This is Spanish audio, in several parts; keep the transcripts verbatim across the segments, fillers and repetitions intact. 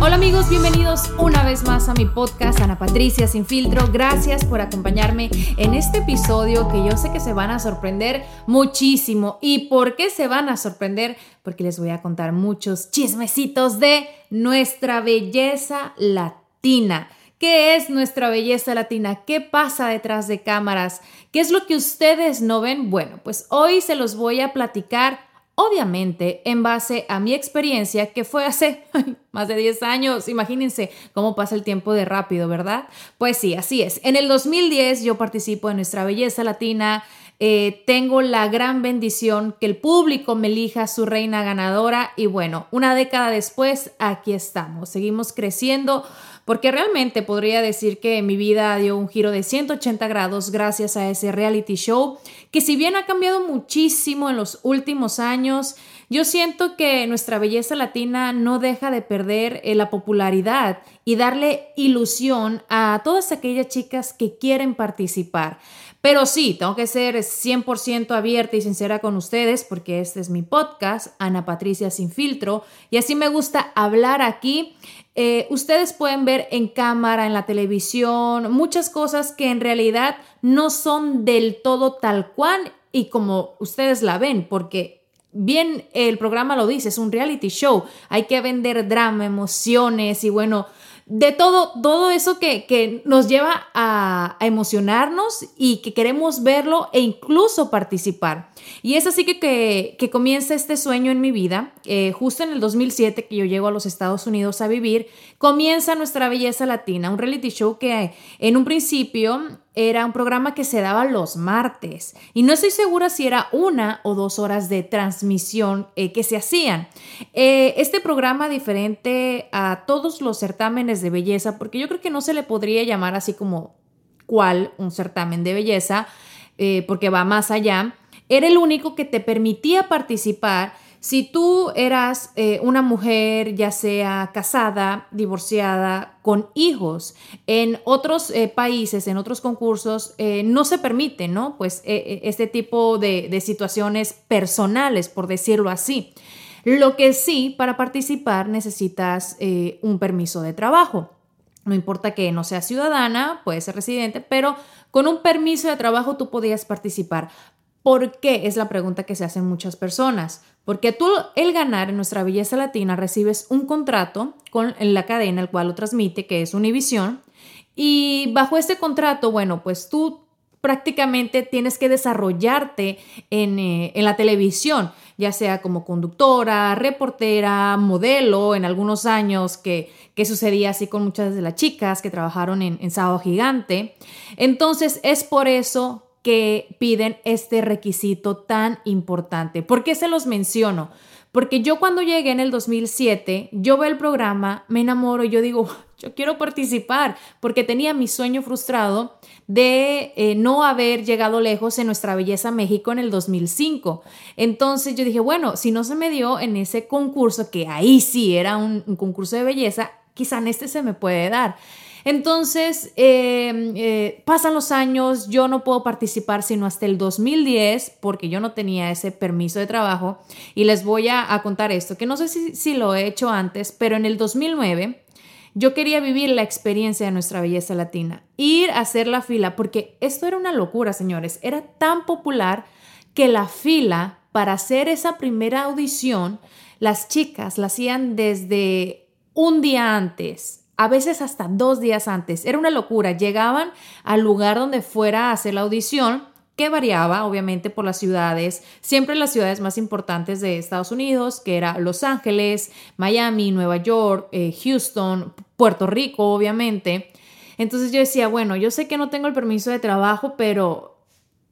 Hola amigos, bienvenidos una vez más a mi podcast Ana Patricia Sin Filtro. Gracias por acompañarme en este episodio que yo sé que se van a sorprender muchísimo. ¿Y por qué se van a sorprender? Porque les voy a contar muchos chismecitos de Nuestra Belleza Latina. ¿Qué es Nuestra Belleza Latina? ¿Qué pasa detrás de cámaras? ¿Qué es lo que ustedes no ven? Bueno, pues hoy se los voy a platicar, obviamente, en base a mi experiencia que fue hace ay, más de diez años. Imagínense cómo pasa el tiempo de rápido, ¿verdad? Pues sí, así es. En el dos mil diez yo participo en Nuestra Belleza Latina. Eh, tengo la gran bendición que el público me elija su reina ganadora. Y bueno, una década después, aquí estamos. Seguimos creciendo. Porque realmente podría decir que mi vida dio un giro de ciento ochenta grados gracias a ese reality show, que si bien ha cambiado muchísimo en los últimos años, yo siento que Nuestra Belleza Latina no deja de perder eh, la popularidad y darle ilusión a todas aquellas chicas que quieren participar. Pero sí, tengo que ser cien por ciento abierta y sincera con ustedes porque este es mi podcast, Ana Patricia Sin Filtro, y así me gusta hablar aquí. Eh, ustedes pueden ver en cámara, en la televisión, muchas cosas que en realidad no son del todo tal cual y como ustedes la ven, porque... bien, el programa lo dice, es un reality show. Hay que vender drama, emociones y bueno, de todo, todo eso que, que nos lleva a, a emocionarnos y que queremos verlo e incluso participar. Y es así que, que, que comienza este sueño en mi vida. Eh, justo en el dos mil siete que yo llego a los Estados Unidos a vivir, comienza Nuestra Belleza Latina, un reality show que en un principio... era un programa que se daba los martes y no estoy segura si era una o dos horas de transmisión eh, que se hacían. Eh, este programa diferente a todos los certámenes de belleza, porque yo creo que no se le podría llamar así como cual un certamen de belleza, eh, porque va más allá, era el único que te permitía participar si tú eras eh, una mujer ya sea casada, divorciada, con hijos. En otros eh, países, en otros concursos, eh, no se permite, ¿no? Pues eh, este tipo de, de situaciones personales, por decirlo así. Lo que sí, para participar necesitas eh, un permiso de trabajo. No importa que no seas ciudadana, puedes ser residente, pero con un permiso de trabajo tú podías participar. ¿Por qué? Es la pregunta que se hacen muchas personas. Porque tú, el ganar en Nuestra Belleza Latina, recibes un contrato con la cadena, el cual lo transmite, que es Univision. Y bajo este contrato, bueno, pues tú prácticamente tienes que desarrollarte en, eh, en la televisión, ya sea como conductora, reportera, modelo, en algunos años que, que sucedía así con muchas de las chicas que trabajaron en, en Sábado Gigante. Entonces, es por eso que piden este requisito tan importante. ¿Por qué se los menciono? Porque yo cuando llegué en el dos mil siete, yo veo el programa, me enamoro y yo digo, yo quiero participar, porque tenía mi sueño frustrado de eh, no haber llegado lejos en Nuestra Belleza México en el dos mil cinco. Entonces yo dije, bueno, si no se me dio en ese concurso, que ahí sí era un, un concurso de belleza, quizá en este se me puede dar. Entonces, eh, eh, pasan los años, yo no puedo participar sino hasta el dos mil diez porque yo no tenía ese permiso de trabajo y les voy a, a contar esto, que no sé si, si lo he hecho antes, pero en el dos mil nueve yo quería vivir la experiencia de Nuestra Belleza Latina, ir a hacer la fila porque esto era una locura, señores, era tan popular que la fila para hacer esa primera audición, las chicas la hacían desde un día antes, a veces hasta dos días antes. Era una locura. Llegaban al lugar donde fuera a hacer la audición, que variaba obviamente por las ciudades, siempre las ciudades más importantes de Estados Unidos, que era Los Ángeles, Miami, Nueva York, eh, Houston, Puerto Rico, obviamente. Entonces yo decía, bueno, yo sé que no tengo el permiso de trabajo, pero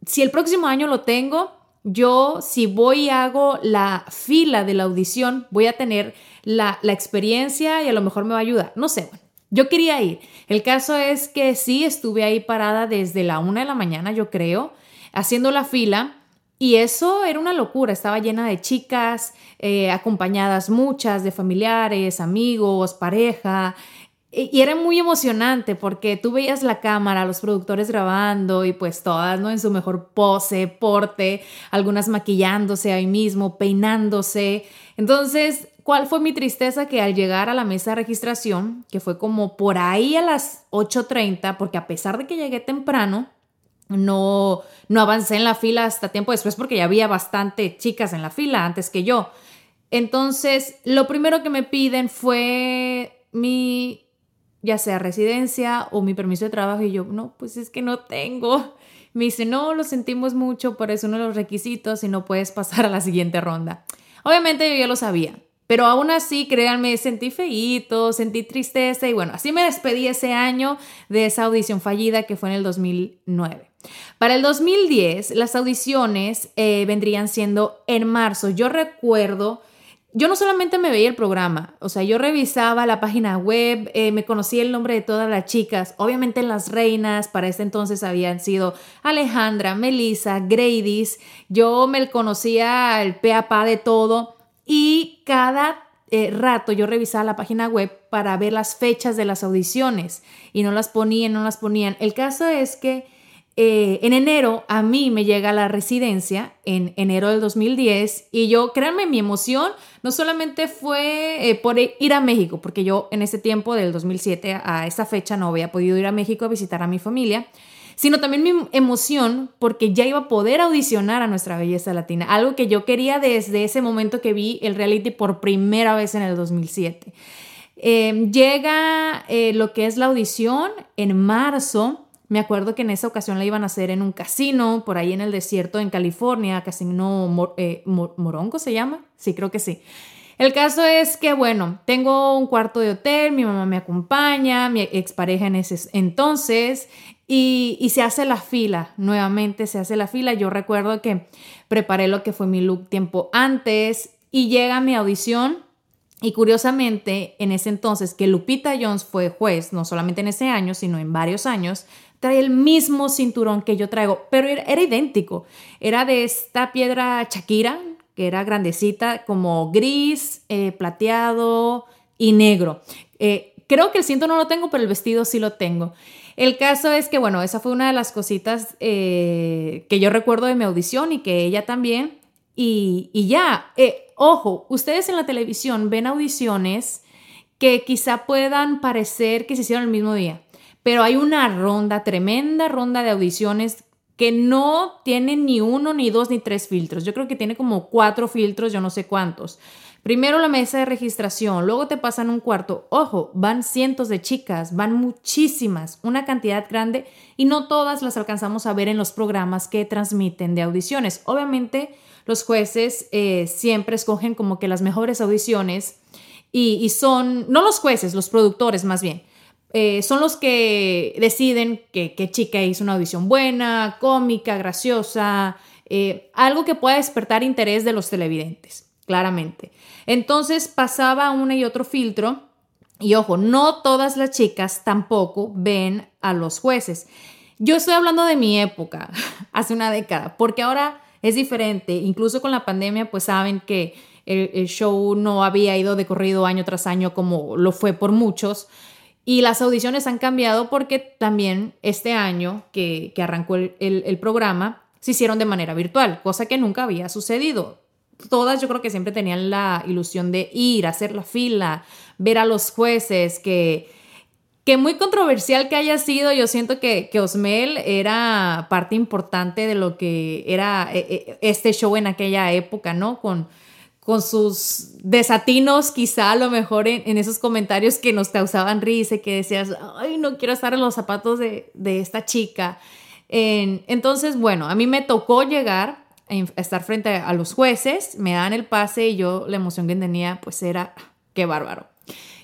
si el próximo año lo tengo, yo si voy y hago la fila de la audición, voy a tener la, la experiencia y a lo mejor me va a ayudar. No sé, bueno, yo quería ir. El caso es que sí, estuve ahí parada desde la una de la mañana, yo creo, haciendo la fila, y eso era una locura. Estaba llena de chicas, eh, acompañadas muchas de familiares, amigos, pareja. Y era muy emocionante porque tú veías la cámara, los productores grabando y pues todas, ¿no? En su mejor pose, porte, algunas maquillándose ahí mismo, peinándose. Entonces, ¿cuál fue mi tristeza? Que al llegar a la mesa de registración, que fue como por ahí a las ocho treinta, porque a pesar de que llegué temprano, no, no avancé en la fila hasta tiempo después porque ya había bastante chicas en la fila antes que yo. Entonces, lo primero que me piden fue mi... ya sea residencia o mi permiso de trabajo, y yo, no, pues es que no tengo. Me dice, no, lo sentimos mucho, pero es uno de los requisitos y no puedes pasar a la siguiente ronda. Obviamente yo ya lo sabía, pero aún así, créanme, sentí feíto, sentí tristeza, y bueno, así me despedí ese año de esa audición fallida que fue en el dos mil nueve. Para el dos mil diez, las audiciones eh, vendrían siendo en marzo. Yo recuerdo... Yo no solamente me veía el programa, o sea, yo revisaba la página web, eh, me conocía el nombre de todas las chicas. Obviamente las reinas para este entonces habían sido Alejandra, Melissa, Gradys. Yo me conocía el pe a pa de todo, y cada eh, rato yo revisaba la página web para ver las fechas de las audiciones, y no las ponían, no las ponían. El caso es que Eh, en enero a mí me llega la residencia en enero del dos mil diez, y yo, créanme, mi emoción no solamente fue eh, por ir a México, porque yo en ese tiempo del dos mil siete a esa fecha no había podido ir a México a visitar a mi familia, sino también mi emoción porque ya iba a poder audicionar a Nuestra Belleza Latina, algo que yo quería desde ese momento que vi el reality por primera vez en el dos mil siete. Eh, llega eh, lo que es la audición en marzo. Me acuerdo que en esa ocasión la iban a hacer en un casino, por ahí en el desierto en California, Casino Mor- eh, Mor- Morongo se llama. Sí, creo que sí. El caso es que, bueno, tengo un cuarto de hotel, mi mamá me acompaña, mi expareja en ese entonces, y, y se hace la fila, nuevamente se hace la fila. Yo recuerdo que preparé lo que fue mi look tiempo antes, y llega mi audición. Y curiosamente, en ese entonces que Lupita Jones fue juez, no solamente en ese año, sino en varios años, trae el mismo cinturón que yo traigo, pero era, era idéntico. Era de esta piedra Shakira, que era grandecita, como gris, eh, plateado y negro. Eh, creo que el cinto no lo tengo, pero el vestido sí lo tengo. El caso es que, bueno, esa fue una de las cositas eh, que yo recuerdo de mi audición, y que ella también. Y, y ya, eh, ojo, ustedes en la televisión ven audiciones que quizá puedan parecer que se hicieron el mismo día, pero hay una ronda, tremenda ronda de audiciones que no tiene ni uno, ni dos, ni tres filtros. Yo creo que tiene como cuatro filtros, yo no sé cuántos. Primero la mesa de registración, luego te pasan un cuarto. Ojo, van cientos de chicas, van muchísimas, una cantidad grande, y no todas las alcanzamos a ver en los programas que transmiten de audiciones. Obviamente los jueces eh, siempre escogen como que las mejores audiciones, y, y son, no los jueces, los productores más bien, eh, son los que deciden que, que chica hizo una audición buena, cómica, graciosa, eh, algo que pueda despertar interés de los televidentes. Claramente. Entonces pasaba uno y otro filtro, y ojo, no todas las chicas tampoco ven a los jueces. Yo estoy hablando de mi época, hace una década, porque ahora es diferente. Incluso con la pandemia, pues saben que el, el show no había ido de corrido año tras año como lo fue por muchos, y las audiciones han cambiado porque también este año que, que arrancó el, el, el programa se hicieron de manera virtual, cosa que nunca había sucedido. Todas yo creo que siempre tenían la ilusión de ir, hacer la fila, ver a los jueces, que Que muy controversial que haya sido, yo siento que, que Osmel era parte importante de lo que era este show en aquella época, ¿no? Con, con sus desatinos, quizá a lo mejor en, en esos comentarios que nos causaban risa, que decías, ay, no quiero estar en los zapatos de, de esta chica. En, entonces, bueno, a mí me tocó llegar a estar frente a los jueces, me dan el pase y yo la emoción que tenía pues era, qué bárbaro.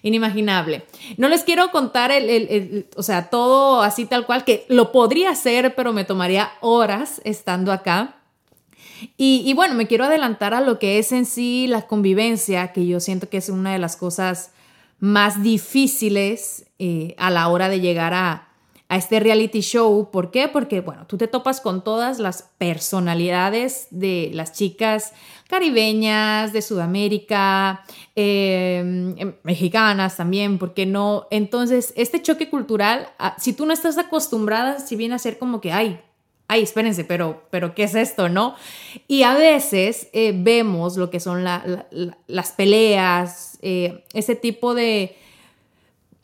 Inimaginable. No les quiero contar el, el, el, o sea, todo así tal cual, que lo podría hacer, pero me tomaría horas estando acá. Y, y bueno, me quiero adelantar a lo que es en sí la convivencia, que yo siento que es una de las cosas más difíciles eh, a la hora de llegar a, a este reality show. ¿Por qué? Porque, bueno, tú te topas con todas las personalidades de las chicas caribeñas, de Sudamérica, eh, mexicanas también, ¿por qué no? Entonces, este choque cultural, si tú no estás acostumbrada, si viene a ser como que, ay, ay, espérense, pero, pero ¿qué es esto, no? Y a veces eh, vemos lo que son la, la, las peleas, eh, ese tipo de,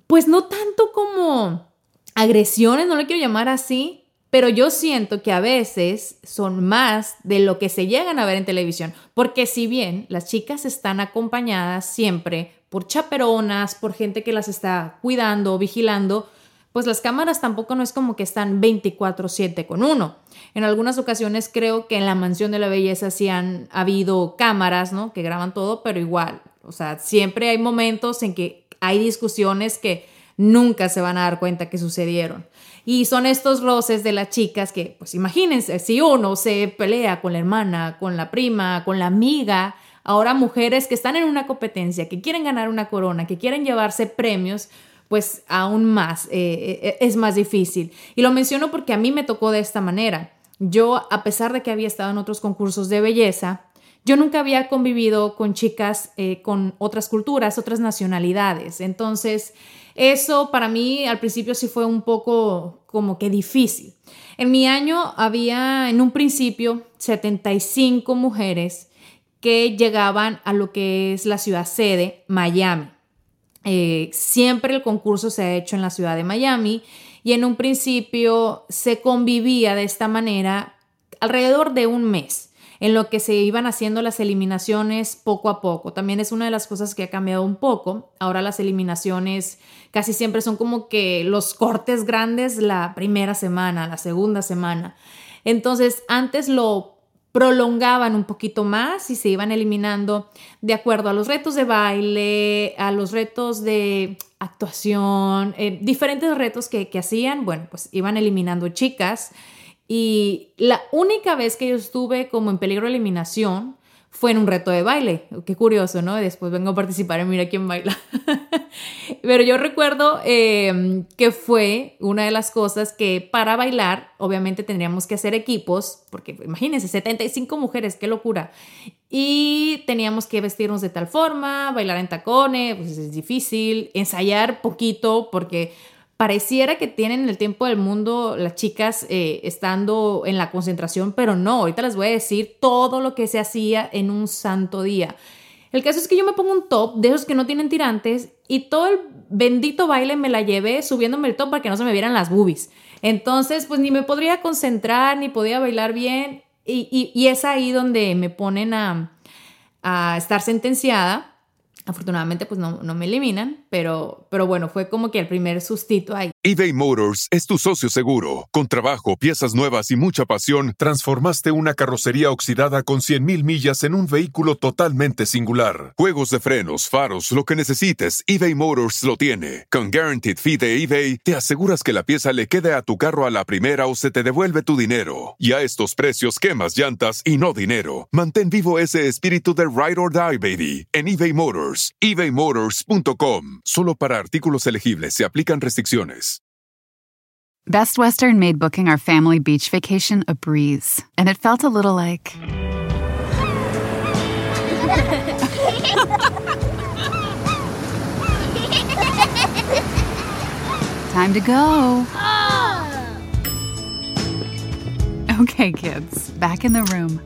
pues no tanto como agresiones, no le quiero llamar así, pero yo siento que a veces son más de lo que se llegan a ver en televisión. Porque si bien las chicas están acompañadas siempre por chaperonas, por gente que las está cuidando o vigilando, pues las cámaras tampoco no es como que están veinticuatro siete con uno. En algunas ocasiones creo que en la Mansión de la Belleza sí han habido cámaras, ¿no? Que graban todo, pero igual. O sea, siempre hay momentos en que hay discusiones que nunca se van a dar cuenta que sucedieron. Y son estos roces de las chicas que, pues imagínense, si uno se pelea con la hermana, con la prima, con la amiga, ahora mujeres que están en una competencia, que quieren ganar una corona, que quieren llevarse premios, pues aún más, eh, es más difícil. Y lo menciono porque a mí me tocó de esta manera. Yo, a pesar de que había estado en otros concursos de belleza, yo nunca había convivido con chicas eh, con otras culturas, otras nacionalidades. Entonces, eso para mí al principio sí fue un poco como que difícil. En mi año había en un principio setenta y cinco mujeres que llegaban a lo que es la ciudad sede, Miami. Eh, siempre el concurso se ha hecho en la ciudad de Miami y en un principio se convivía de esta manera alrededor de un mes, en lo que se iban haciendo las eliminaciones poco a poco. También es una de las cosas que ha cambiado un poco. Ahora las eliminaciones casi siempre son como que los cortes grandes la primera semana, la segunda semana. Entonces, antes lo prolongaban un poquito más y se iban eliminando de acuerdo a los retos de baile, a los retos de actuación, eh, diferentes retos que, que hacían. Bueno, pues iban eliminando chicas. Y la única vez que yo estuve como en peligro de eliminación fue en un reto de baile. Qué curioso, ¿no? Después vengo a participar en Mira Quién Baila. Pero yo recuerdo eh, que fue una de las cosas que para bailar, obviamente tendríamos que hacer equipos, porque imagínense, setenta y cinco mujeres, qué locura. Y teníamos que vestirnos de tal forma, bailar en tacones, pues es difícil, ensayar poquito, porque pareciera que tienen el tiempo del mundo las chicas eh, estando en la concentración, pero no, ahorita les voy a decir todo lo que se hacía en un santo día. El caso es que yo me pongo un top de esos que no tienen tirantes y todo el bendito baile me la llevé subiéndome el top para que no se me vieran las boobies. Entonces, pues ni me podría concentrar, ni podía bailar bien y, y, y es ahí donde me ponen a, a estar sentenciada. Afortunadamente, pues no, no me eliminan, pero, pero bueno, fue como que el primer sustito ahí. eBay Motors es tu socio seguro. Con trabajo, piezas nuevas y mucha pasión, transformaste una carrocería oxidada con cien mil millas en un vehículo totalmente singular. Juegos de frenos, faros, lo que necesites, eBay Motors lo tiene. Con Guaranteed Fee de eBay, te aseguras que la pieza le quede a tu carro a la primera o se te devuelve tu dinero. Y a estos precios, quemas llantas y no dinero. Mantén vivo ese espíritu de Ride or Die, baby, en eBay Motors. eBay Motors punto com. Solo para artículos elegibles se aplican restricciones. Best Western made booking our family beach vacation a breeze, and it felt a little like time to go. Oh. Okay, kids, back in the room.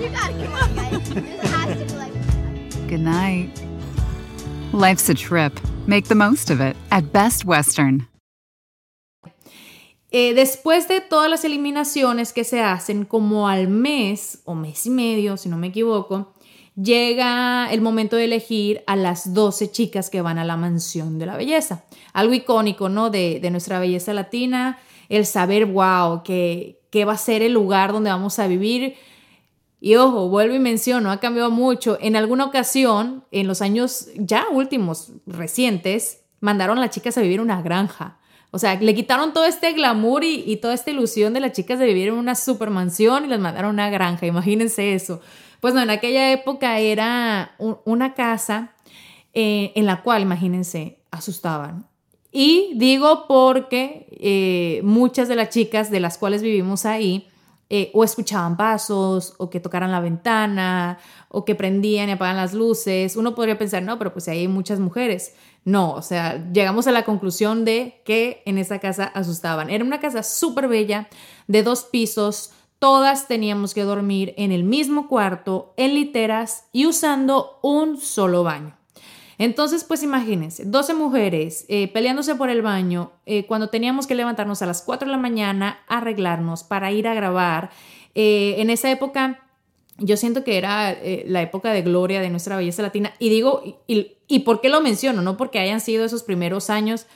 You gotta come on, guys. This has to be like. Good night. Life's a trip, Make the most of it at Best Western. Eh, después de todas las eliminaciones que se hacen, como al mes o mes y medio, si no me equivoco, llega el momento de elegir a las doce chicas que van a la mansión de la belleza. Algo icónico, ¿no? De, de nuestra belleza latina, el saber, wow, que, que va a ser el lugar donde vamos a vivir. Y ojo, vuelvo y menciono, ha cambiado mucho. En alguna ocasión, en los años ya últimos, recientes, mandaron a las chicas a vivir en una granja. O sea, le quitaron todo este glamour y, y toda esta ilusión de las chicas de vivir en una super mansión y las mandaron a una granja. Imagínense eso. Pues no, en aquella época era un, una casa eh, en la cual, imagínense, asustaban. Y digo porque eh, muchas de las chicas de las cuales vivimos ahí eh, o escuchaban pasos o que tocaran la ventana o que prendían y apagaban las luces. Uno podría pensar, no, pero pues ahí hay muchas mujeres. No, o sea, llegamos a la conclusión de que en esa casa asustaban. Era una casa súper bella, de dos pisos. Todas teníamos que dormir en el mismo cuarto, en literas y usando un solo baño. Entonces, pues imagínense, doce mujeres eh, peleándose por el baño eh, cuando teníamos que levantarnos a las cuatro de la mañana, arreglarnos para ir a grabar. Eh, en esa época... Yo siento que era eh, la época de gloria de nuestra belleza latina. Y digo, y, y ¿por qué lo menciono? No porque hayan sido esos primeros años.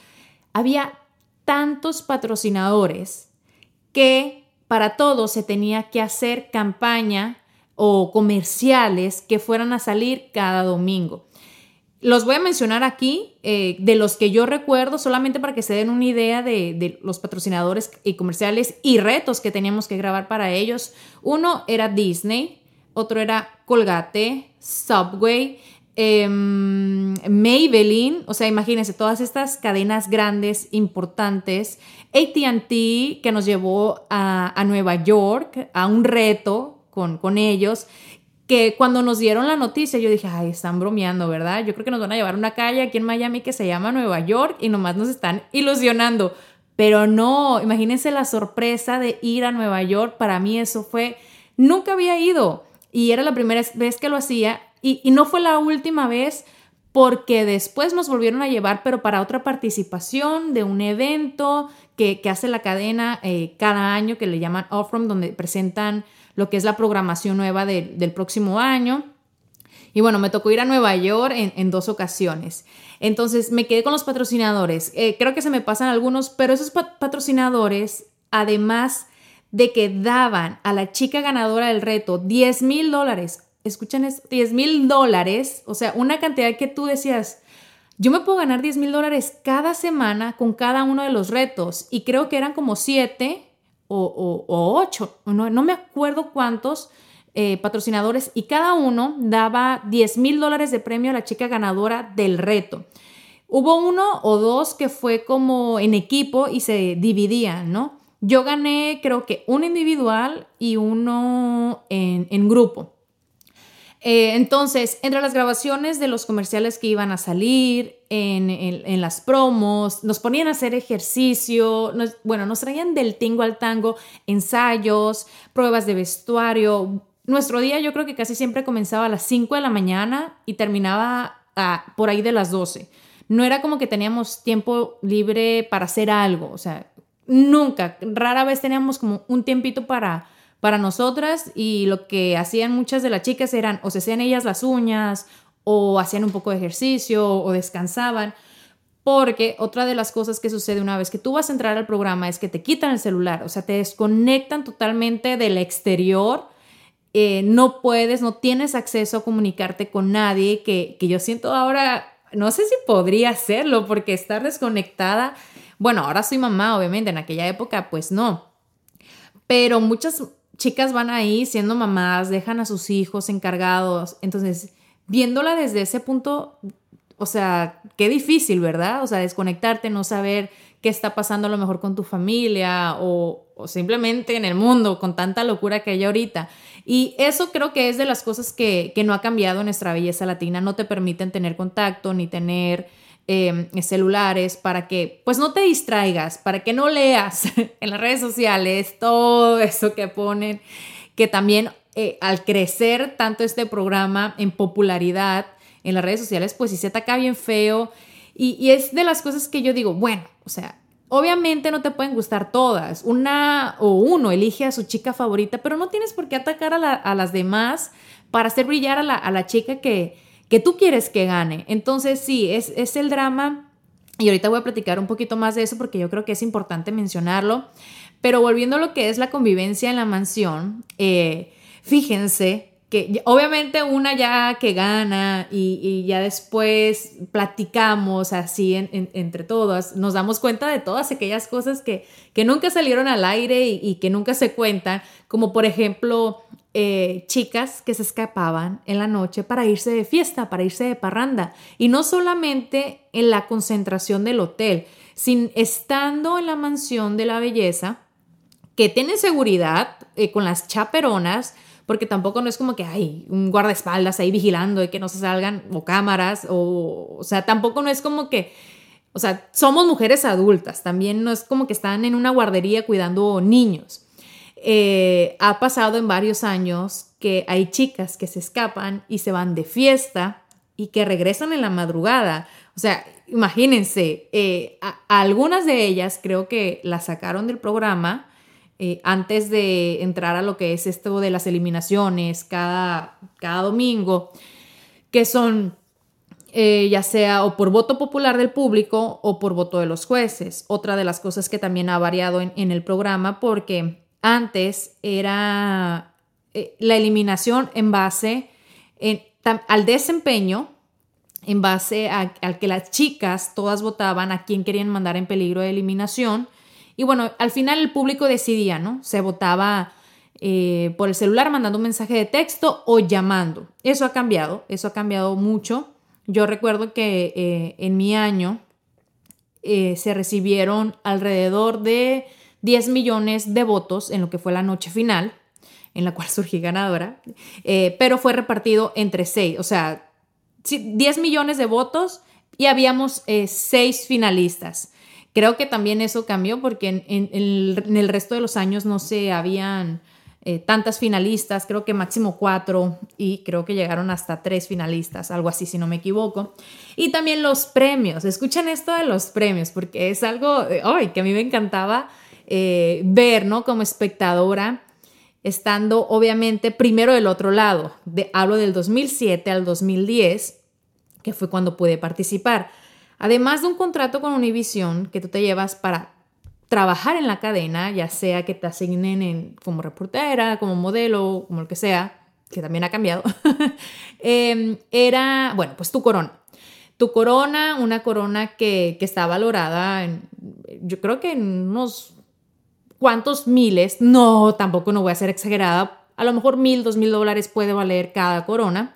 Había tantos patrocinadores que para todos se tenía que hacer campaña o comerciales que fueran a salir cada domingo. Los voy a mencionar aquí, eh, de los que yo recuerdo, solamente para que se den una idea de, de los patrocinadores y comerciales y retos que teníamos que grabar para ellos. Uno era Disney. Otro era Colgate, Subway, eh, Maybelline. O sea, imagínense, todas estas cadenas grandes, importantes. A T and T, que nos llevó a, a Nueva York, a un reto con, con ellos. Que cuando nos dieron la noticia, yo dije, ay, están bromeando, ¿verdad? Yo creo que nos van a llevar a una calle aquí en Miami que se llama Nueva York y nomás nos están ilusionando. Pero no, imagínense la sorpresa de ir a Nueva York. Para mí eso fue... Nunca había ido. Y era la primera vez que lo hacía y, y no fue la última vez porque después nos volvieron a llevar, pero para otra participación de un evento que, que hace la cadena eh, cada año, que le llaman Off From, donde presentan lo que es la programación nueva de, del próximo año. Y bueno, me tocó ir a Nueva York en, en dos ocasiones. Entonces me quedé con los patrocinadores. Eh, creo que se me pasan algunos, pero esos pat- patrocinadores, además... de que daban a la chica ganadora del reto diez mil dólares. Escuchen esto, diez mil dólares. O sea, una cantidad que tú decías, yo me puedo ganar diez mil dólares cada semana con cada uno de los retos. Y creo que eran como siete o, o, o ocho. No, no me acuerdo cuántos eh, patrocinadores. Y cada uno daba diez mil dólares de premio a la chica ganadora del reto. Hubo uno o dos que fue como en equipo y se dividían, ¿no? Yo gané, creo que un individual y uno en, en grupo. Eh, entonces, entre las grabaciones de los comerciales que iban a salir, en, en, en las promos, nos ponían a hacer ejercicio, nos, bueno, nos traían del tingo al tango, ensayos, pruebas de vestuario. Nuestro día yo creo que casi siempre comenzaba a las cinco de la mañana y terminaba a, por ahí de las doce. No era como que teníamos tiempo libre para hacer algo, o sea... Nunca, rara vez teníamos como un tiempito para, para nosotras y lo que hacían muchas de las chicas eran o se hacían ellas las uñas o hacían un poco de ejercicio o descansaban, porque otra de las cosas que sucede una vez que tú vas a entrar al programa es que te quitan el celular, o sea, te desconectan totalmente del exterior. Eh, no puedes, no tienes acceso a comunicarte con nadie, que, que yo siento ahora, no sé si podría hacerlo porque estar desconectada... Bueno, ahora soy mamá, obviamente, en aquella época, pues no. Pero muchas chicas van ahí siendo mamás, dejan a sus hijos encargados. Entonces, viéndola desde ese punto, o sea, qué difícil, ¿verdad? O sea, desconectarte, no saber qué está pasando a lo mejor con tu familia o, o simplemente en el mundo con tanta locura que hay ahorita. Y eso creo que es de las cosas que, que no ha cambiado en nuestra belleza latina. No te permiten tener contacto ni tener... Eh, celulares para que pues no te distraigas, para que no leas en las redes sociales todo eso que ponen, que también eh, al crecer tanto este programa en popularidad en las redes sociales pues sí se ataca bien feo Y, y es de las cosas que yo digo, bueno, o sea, obviamente no te pueden gustar todas. Una o uno elige a su chica favorita, pero no tienes por qué atacar a, la, a las demás para hacer brillar a la, a la chica que, que tú quieres que gane. Entonces sí, es, es el drama. Y ahorita voy a platicar un poquito más de eso porque yo creo que es importante mencionarlo. Pero volviendo a lo que es la convivencia en la mansión, eh, fíjense que obviamente una ya que gana y, y ya después platicamos así en, en, entre todas, nos damos cuenta de todas aquellas cosas que, que nunca salieron al aire y, y que nunca se cuentan, como por ejemplo eh, chicas que se escapaban en la noche para irse de fiesta, para irse de parranda, y no solamente en la concentración del hotel, sino estando en la mansión de la belleza, que tienen seguridad eh, con las chaperonas, porque tampoco no es como que hay un guardaespaldas ahí vigilando y que no se salgan, o cámaras, o, o sea, tampoco no es como que, o sea, somos mujeres adultas, también no es como que están en una guardería cuidando niños. Eh, ha pasado en varios años que hay chicas que se escapan y se van de fiesta y que regresan en la madrugada. O sea, imagínense, eh, a, a algunas de ellas creo que las sacaron del programa, Eh, antes de entrar a lo que es esto de las eliminaciones cada, cada domingo, que son eh, ya sea o por voto popular del público o por voto de los jueces. Otra de las cosas que también ha variado en, en el programa, porque antes era eh, la eliminación en base en, tam, al desempeño, en base a, a que las chicas todas votaban a quién querían mandar en peligro de eliminación. Y bueno, al final el público decidía, ¿no? Se votaba eh, por el celular, mandando un mensaje de texto o llamando. Eso ha cambiado, eso ha cambiado mucho. Yo recuerdo que eh, en mi año eh, se recibieron alrededor de diez millones de votos en lo que fue la noche final, en la cual surgí ganadora, eh, pero fue repartido entre seis, o sea, diez millones de votos y habíamos eh, seis finalistas. Creo que también eso cambió porque en, en, en el resto de los años no se habían eh, tantas finalistas, creo que máximo cuatro, y creo que llegaron hasta tres finalistas, algo así si no me equivoco. Y también los premios, escuchen esto de los premios porque es algo ay, que a mí me encantaba eh, ver, ¿no? Como espectadora, estando obviamente primero del otro lado, de, hablo del dos mil siete al dos mil diez, que fue cuando pude participar. Además de un contrato con Univision que tú te llevas para trabajar en la cadena, ya sea que te asignen en, como reportera, como modelo, como lo que sea, que también ha cambiado, eh, era, bueno, pues tu corona. Tu corona, una corona que, que está valorada, en, yo creo que en unos cuantos miles, no, tampoco no voy a ser exagerada, a lo mejor mil, dos mil dólares puede valer cada corona.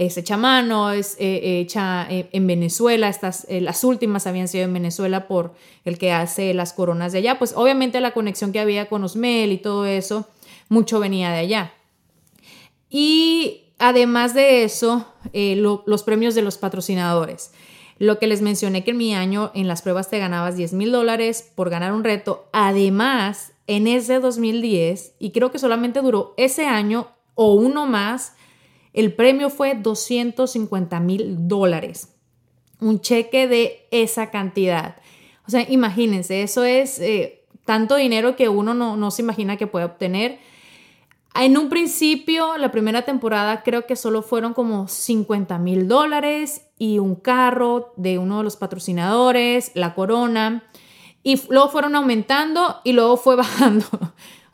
Es hecha a mano, es eh, hecha eh, en Venezuela. Estas, eh, las últimas habían sido en Venezuela por el que hace las coronas de allá. Pues obviamente la conexión que había con Osmel y todo eso, mucho venía de allá. Y además de eso, eh, lo, los premios de los patrocinadores. Lo que les mencioné que en mi año en las pruebas te ganabas diez mil dólares por ganar un reto. Además, en ese dos mil diez, y creo que solamente duró ese año o uno más, el premio fue doscientos cincuenta mil dólares, un cheque de esa cantidad. O sea, imagínense, eso es eh, tanto dinero que uno no, no se imagina que puede obtener. En un principio, la primera temporada, creo que solo fueron como cincuenta mil dólares y un carro de uno de los patrocinadores, la corona, y luego fueron aumentando y luego fue bajando.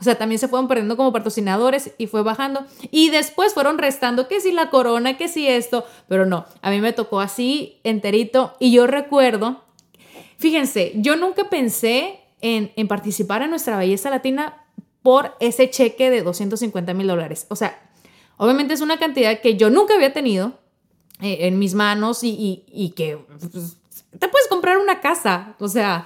O sea, también se fueron perdiendo como patrocinadores y fue bajando. Y después fueron restando que si la corona, que si esto. Pero no, a mí me tocó así enterito. Y yo recuerdo, fíjense, yo nunca pensé en, en participar en Nuestra Belleza Latina por ese cheque de doscientos cincuenta mil dólares. O sea, obviamente es una cantidad que yo nunca había tenido eh, en mis manos y, y, y que pues, te puedes comprar una casa. O sea,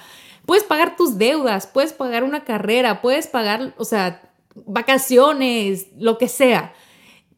puedes pagar tus deudas, puedes pagar una carrera, puedes pagar, o sea, vacaciones, lo que sea.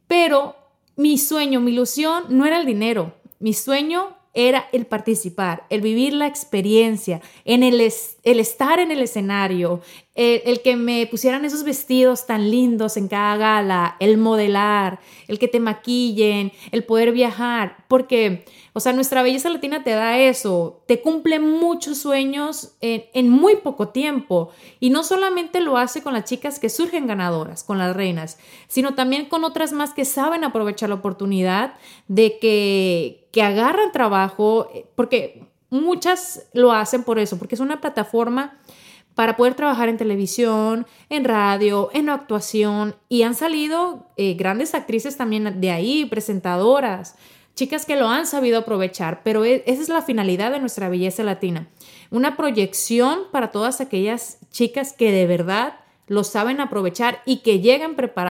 Pero mi sueño, mi ilusión no era el dinero. Mi sueño era el participar, el vivir la experiencia, en el, es, el estar en el escenario, el, el que me pusieran esos vestidos tan lindos en cada gala, el modelar, el que te maquillen, el poder viajar, porque, o sea, Nuestra Belleza Latina te da eso, te cumple muchos sueños en, en muy poco tiempo, y no solamente lo hace con las chicas que surgen ganadoras, con las reinas, sino también con otras más que saben aprovechar la oportunidad de que, que agarran trabajo, porque muchas lo hacen por eso, porque es una plataforma para poder trabajar en televisión, en radio, en actuación, y han salido eh, grandes actrices también de ahí, presentadoras, chicas que lo han sabido aprovechar, pero esa es la finalidad de Nuestra Belleza Latina, una proyección para todas aquellas chicas que de verdad lo saben aprovechar y que llegan preparadas.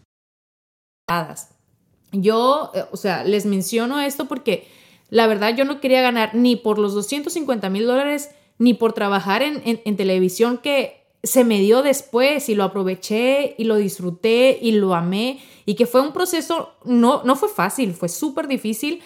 Yo, o sea, les menciono esto porque la verdad yo no quería ganar ni por los doscientos cincuenta mil dólares ni por trabajar en, en, en televisión, que se me dio después y lo aproveché y lo disfruté y lo amé, y que fue un proceso, no, no fue fácil, fue súper difícil,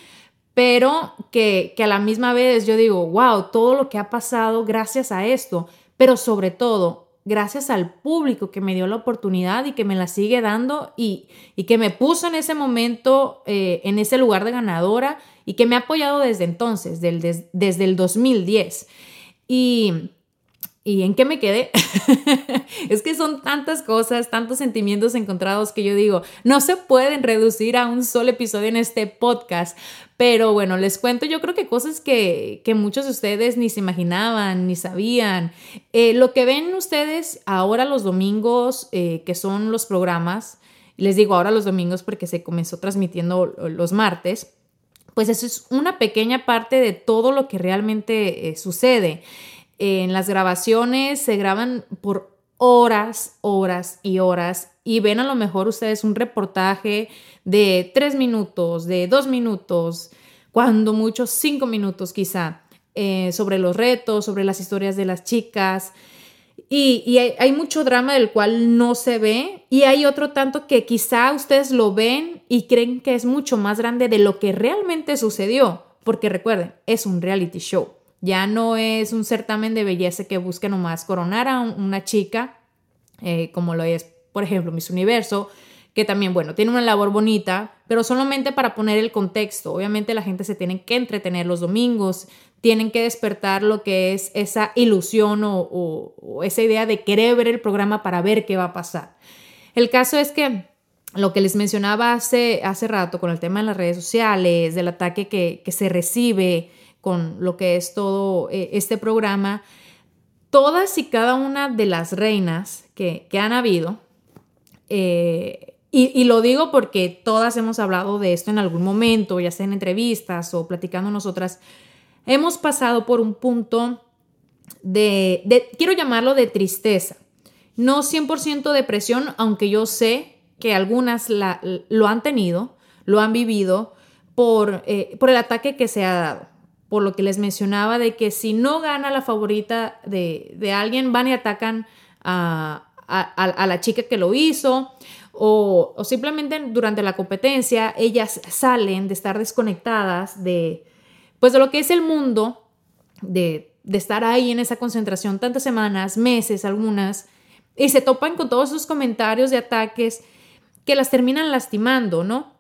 pero que, que a la misma vez yo digo, wow, todo lo que ha pasado gracias a esto, pero sobre todo gracias al público que me dio la oportunidad y que me la sigue dando y, y que me puso en ese momento, eh, en ese lugar de ganadora, y que me ha apoyado desde entonces, del, des, desde el dos mil diez. ¿Y, y en qué me quedé? Es que son tantas cosas, tantos sentimientos encontrados que yo digo, no se pueden reducir a un solo episodio en este podcast. Pero bueno, les cuento, yo creo que cosas que, que muchos de ustedes ni se imaginaban, ni sabían. Eh, lo que ven ustedes ahora los domingos, eh, que son los programas, les digo ahora los domingos porque se comenzó transmitiendo los martes, pues eso es una pequeña parte de todo lo que realmente eh, sucede. Eh, en las grabaciones se graban por horas, horas y horas, y ven a lo mejor ustedes un reportaje de tres minutos, de dos minutos, cuando mucho cinco minutos quizá, eh, sobre los retos, sobre las historias de las chicas, y, y hay, hay mucho drama del cual no se ve, y hay otro tanto que quizá ustedes lo ven y creen que es mucho más grande de lo que realmente sucedió, porque recuerden, es un reality show. Ya no es un certamen de belleza que busque nomás coronar a una chica, eh, como lo es, por ejemplo, Miss Universo, que también, bueno, tiene una labor bonita, pero solamente para poner el contexto. Obviamente la gente se tiene que entretener los domingos, tienen que despertar lo que es esa ilusión o, o, o esa idea de querer ver el programa para ver qué va a pasar. El caso es que lo que les mencionaba hace, hace rato con el tema de las redes sociales, del ataque que, que se recibe con lo que es todo este programa, todas y cada una de las reinas que, que han habido, eh, y, y lo digo porque todas hemos hablado de esto en algún momento, ya sea en entrevistas o platicando nosotras, hemos pasado por un punto de, de quiero llamarlo de tristeza, no cien por ciento depresión, aunque yo sé que algunas la, lo han tenido, lo han vivido por, eh, por el ataque que se ha dado. Por lo que les mencionaba de que si no gana la favorita de, de alguien, van y atacan a, a, a la chica que lo hizo, o, o simplemente durante la competencia ellas salen de estar desconectadas de, pues de lo que es el mundo, de, de estar ahí en esa concentración tantas semanas, meses algunas, y se topan con todos esos comentarios de ataques que las terminan lastimando, ¿no?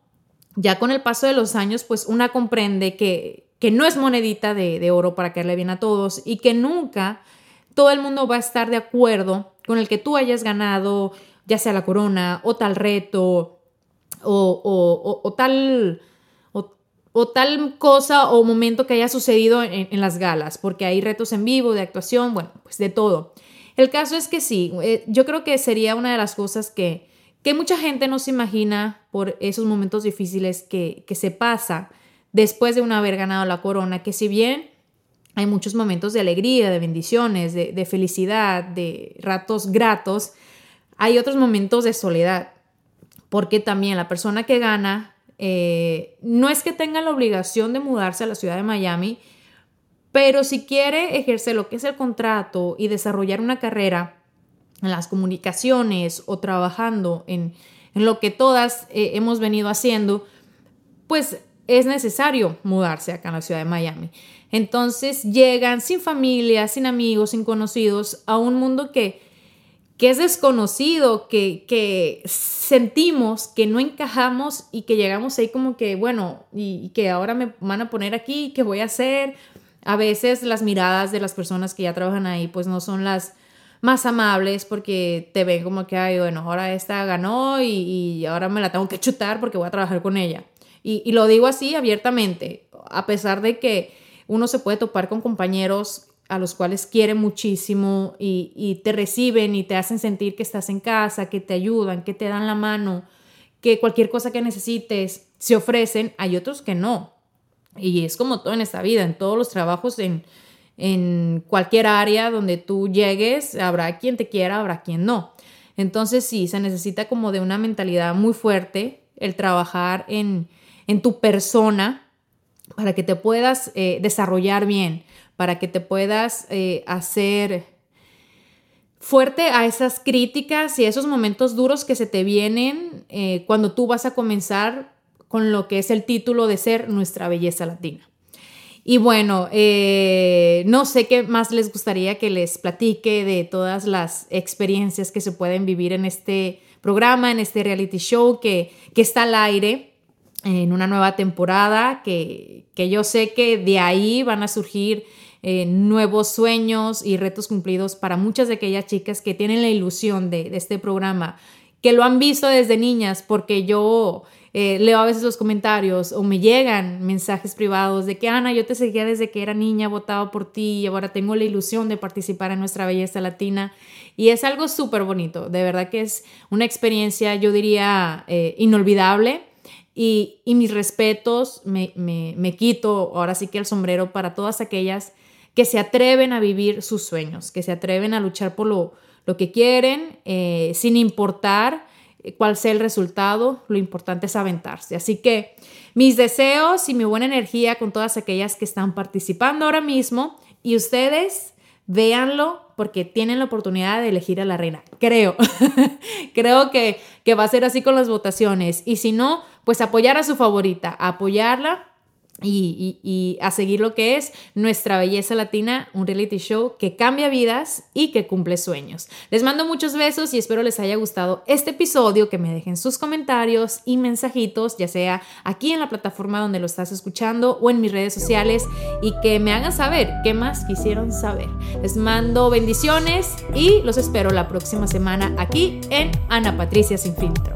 Ya con el paso de los años, pues una comprende que que no es monedita de, de oro para caerle bien a todos, y que nunca todo el mundo va a estar de acuerdo con el que tú hayas ganado, ya sea la corona o tal reto o, o, o, o tal... o tal cosa o momento que haya sucedido en, en las galas, porque hay retos en vivo, de actuación, bueno, pues de todo. El caso es que sí, eh, yo creo que sería una de las cosas que, que mucha gente no se imagina por esos momentos difíciles que, que se pasa después de uno haber ganado la corona, que si bien hay muchos momentos de alegría, de bendiciones, de, de felicidad, de ratos gratos, hay otros momentos de soledad, porque también la persona que gana, Eh, no es que tenga la obligación de mudarse a la ciudad de Miami, pero si quiere ejercer lo que es el contrato y desarrollar una carrera en las comunicaciones o trabajando en, en lo que todas eh, hemos venido haciendo, pues es necesario mudarse acá en la ciudad de Miami. Entonces llegan sin familia, sin amigos, sin conocidos a un mundo que que es desconocido, que, que sentimos que no encajamos y que llegamos ahí como que, bueno, y, y que ahora me van a poner aquí, ¿qué voy a hacer? A veces las miradas de las personas que ya trabajan ahí pues no son las más amables porque te ven como que, ay, bueno, ahora esta ganó y, y ahora me la tengo que chutar porque voy a trabajar con ella. Y, y lo digo así abiertamente, a pesar de que uno se puede topar con compañeros a los cuales quieren muchísimo y, y te reciben y te hacen sentir que estás en casa, que te ayudan, que te dan la mano, que cualquier cosa que necesites se ofrecen. Hay otros que no. Y es como todo en esta vida, en todos los trabajos, en, en cualquier área donde tú llegues, habrá quien te quiera, habrá quien no. Entonces sí, se necesita como de una mentalidad muy fuerte el trabajar en, en tu persona para que te puedas eh, desarrollar bien, para que te puedas eh, hacer fuerte a esas críticas y a esos momentos duros que se te vienen eh, cuando tú vas a comenzar con lo que es el título de ser Nuestra Belleza Latina. Y bueno, eh, no sé qué más les gustaría que les platique de todas las experiencias que se pueden vivir en este programa, en este reality show que, que está al aire en una nueva temporada, que, que yo sé que de ahí van a surgir eh, nuevos sueños y retos cumplidos para muchas de aquellas chicas que tienen la ilusión de, de este programa, que lo han visto desde niñas, porque yo eh, leo a veces los comentarios o me llegan mensajes privados de que, Ana, yo te seguía desde que era niña, votaba por ti y ahora tengo la ilusión de participar en Nuestra Belleza Latina. Y es algo súper bonito, de verdad que es una experiencia, yo diría, eh, inolvidable. Y, y mis respetos, me, me, me quito ahora sí que el sombrero para todas aquellas que se atreven a vivir sus sueños, que se atreven a luchar por lo, lo que quieren, eh, sin importar cuál sea el resultado, lo importante es aventarse. Así que mis deseos y mi buena energía con todas aquellas que están participando ahora mismo, y ustedes véanlo, porque tienen la oportunidad de elegir a la reina. Creo, creo que, que va a ser así con las votaciones. Y si no, pues apoyar a su favorita, apoyarla y, y, y a seguir lo que es Nuestra Belleza Latina, un reality show que cambia vidas y que cumple sueños. Les mando muchos besos y espero les haya gustado este episodio, que me dejen sus comentarios y mensajitos, ya sea aquí en la plataforma donde lo estás escuchando o en mis redes sociales, y que me hagan saber qué más quisieron saber. Les mando bendiciones y los espero la próxima semana aquí en Ana Patricia Sin Filtro.